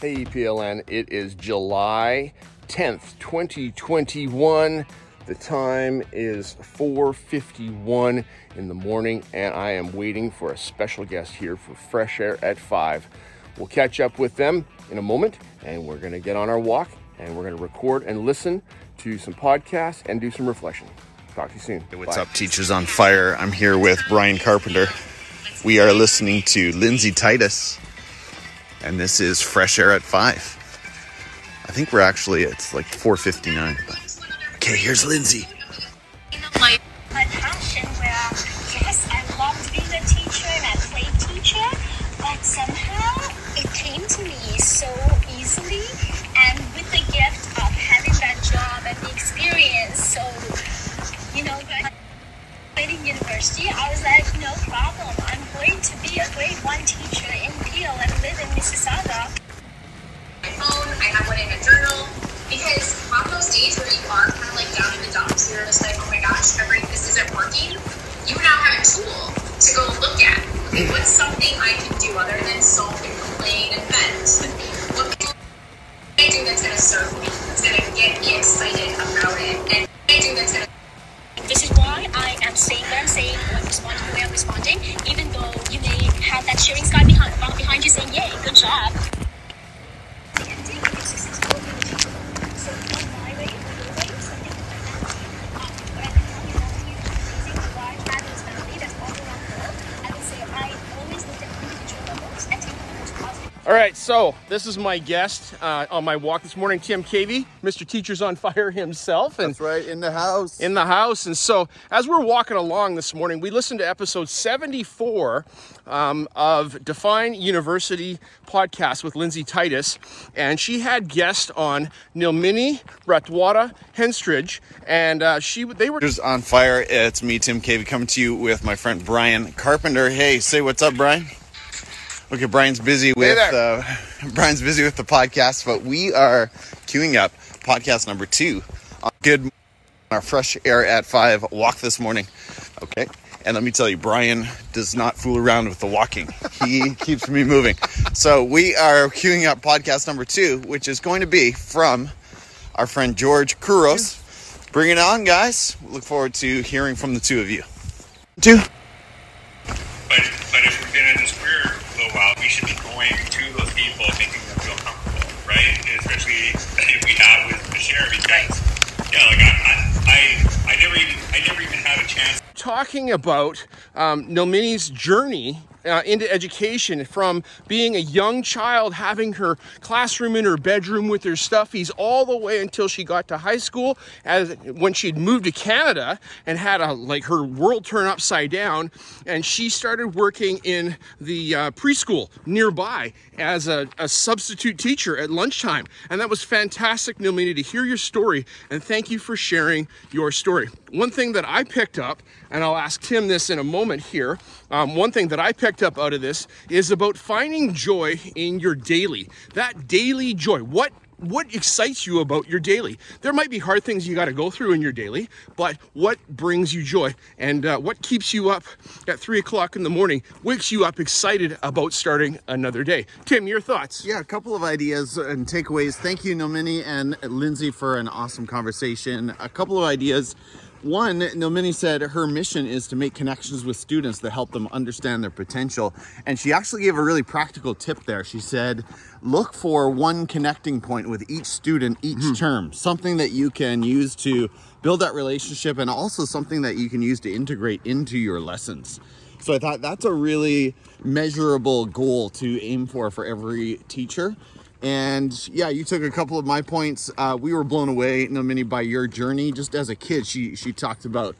Hey EPLN, it is July 10th, 2021. The time is 4:51 in the morning, and I am waiting for a special guest here for Fresh Air at 5. We'll catch up with them in a moment, and we're going to get on our walk, and we're going to record and listen to some podcasts and do some reflection. Talk to you soon. Hey, what's up, Teachers on Fire? I'm here with Brian Carpenter. We are listening to Lindsay Titus, and this is Fresh Air at 5. I think we're actually, it's like 4:59. But okay, here's Lindsay. My passion where, yes, I loved being a teacher and I played teacher, but somehow it came to me so easily, and with the gift of having that job and the experience, so, you know, when I played in university, I was like, no problem, I'm going to be a grade 1 teacher in Peel and live in Mississauga. My phone, I have one in a journal, because on those days where you are kind of like down in the dumps, you're just like, oh my gosh, this isn't working, you now have a tool to go look at. Okay, what's something I can do other than solve and complain and vent? What can I do that's going to serve me, that's going to get me excited about it, and what can I do that's going to... This is why I am saying what I'm saying, I'm responding the way I'm responding, even though you may have that cheering sky behind you saying, yay, good job. All right, so this is my guest on my walk this morning, Tim Cavey, Mr. Teachers on Fire himself. And that's right, in the house. In the house. And so as we're walking along this morning, we listened to episode 74 of Define University podcast with Lindsay Titus. And she had guests on Nilmini Ratwatte-Henstridge. And they were... Teachers on Fire. It's me, Tim Cavey, coming to you with my friend Brian Carpenter. Hey, say what's up, Brian. Okay, Brian's busy with the podcast, but we are queuing up podcast number 2 on our Fresh Air at 5 walk this morning. Okay, and let me tell you, Brian does not fool around with the walking. He keeps me moving. So we are queuing up podcast number 2, which is going to be from our friend George Kuros. Bring it on, guys. We look forward to hearing from the two of you. But if we're going to just weird little while, we should be going to those people and making them feel comfortable, right? Especially if we have with the share, because, yeah, like I never even had a chance. Talking about Nilmini's journey into education, from being a young child, having her classroom in her bedroom with her stuffies, all the way until she got to high school, as when she'd moved to Canada and had her world turn upside down, and she started working in the preschool nearby as a substitute teacher at lunchtime. And that was fantastic, Nilmini, to hear your story, and thank you for sharing your story. One thing that I picked up, and I'll ask Tim this in a moment here, one thing that I picked up out of this is about finding joy in your daily. That daily joy. What excites you about your daily? There might be hard things you got to go through in your daily, but what brings you joy? And what keeps you up at 3 o'clock in the morning, wakes you up excited about starting another day? Tim, your thoughts? Yeah, a couple of ideas and takeaways. Thank you, Nilmini and Lindsay, for an awesome conversation. A couple of ideas. One, Nilmini said her mission is to make connections with students that help them understand their potential. And she actually gave a really practical tip there. She said, look for one connecting point with each student each term, something that you can use to build that relationship, and also something that you can use to integrate into your lessons. So I thought that's a really measurable goal to aim for every teacher. And yeah, you took a couple of my points. We were blown away, Nilmini, by your journey. Just as a kid, she talked about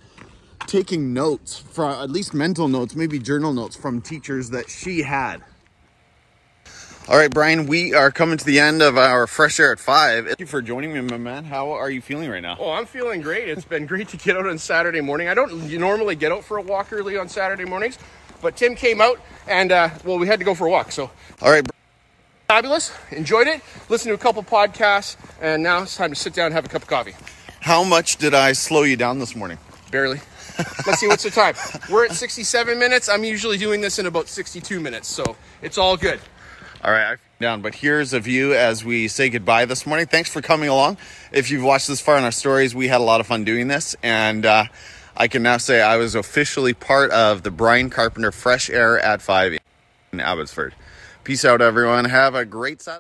taking notes, from at least mental notes, maybe journal notes, from teachers that she had. All right, Brian, we are coming to the end of our Fresh Air at 5. Thank you for joining me, my man. How are you feeling right now? Oh, I'm feeling great. It's been great to get out on Saturday morning. I don't normally get out for a walk early on Saturday mornings, but Tim came out and, we had to go for a walk. So, all right, fabulous. Enjoyed it. Listened to a couple podcasts, and now it's time to sit down and have a cup of coffee. How much did I slow you down this morning? Barely. Let's see, what's the time? We're at 67 minutes. I'm usually doing this in about 62 minutes, so it's all good. All right, I've down, but here's a view as we say goodbye this morning. Thanks for coming along. If you've watched this far in our stories, we had a lot of fun doing this, and I can now say I was officially part of the Brian Carpenter Fresh Air at 5 in Abbotsford. Peace out, everyone. Have a great Saturday.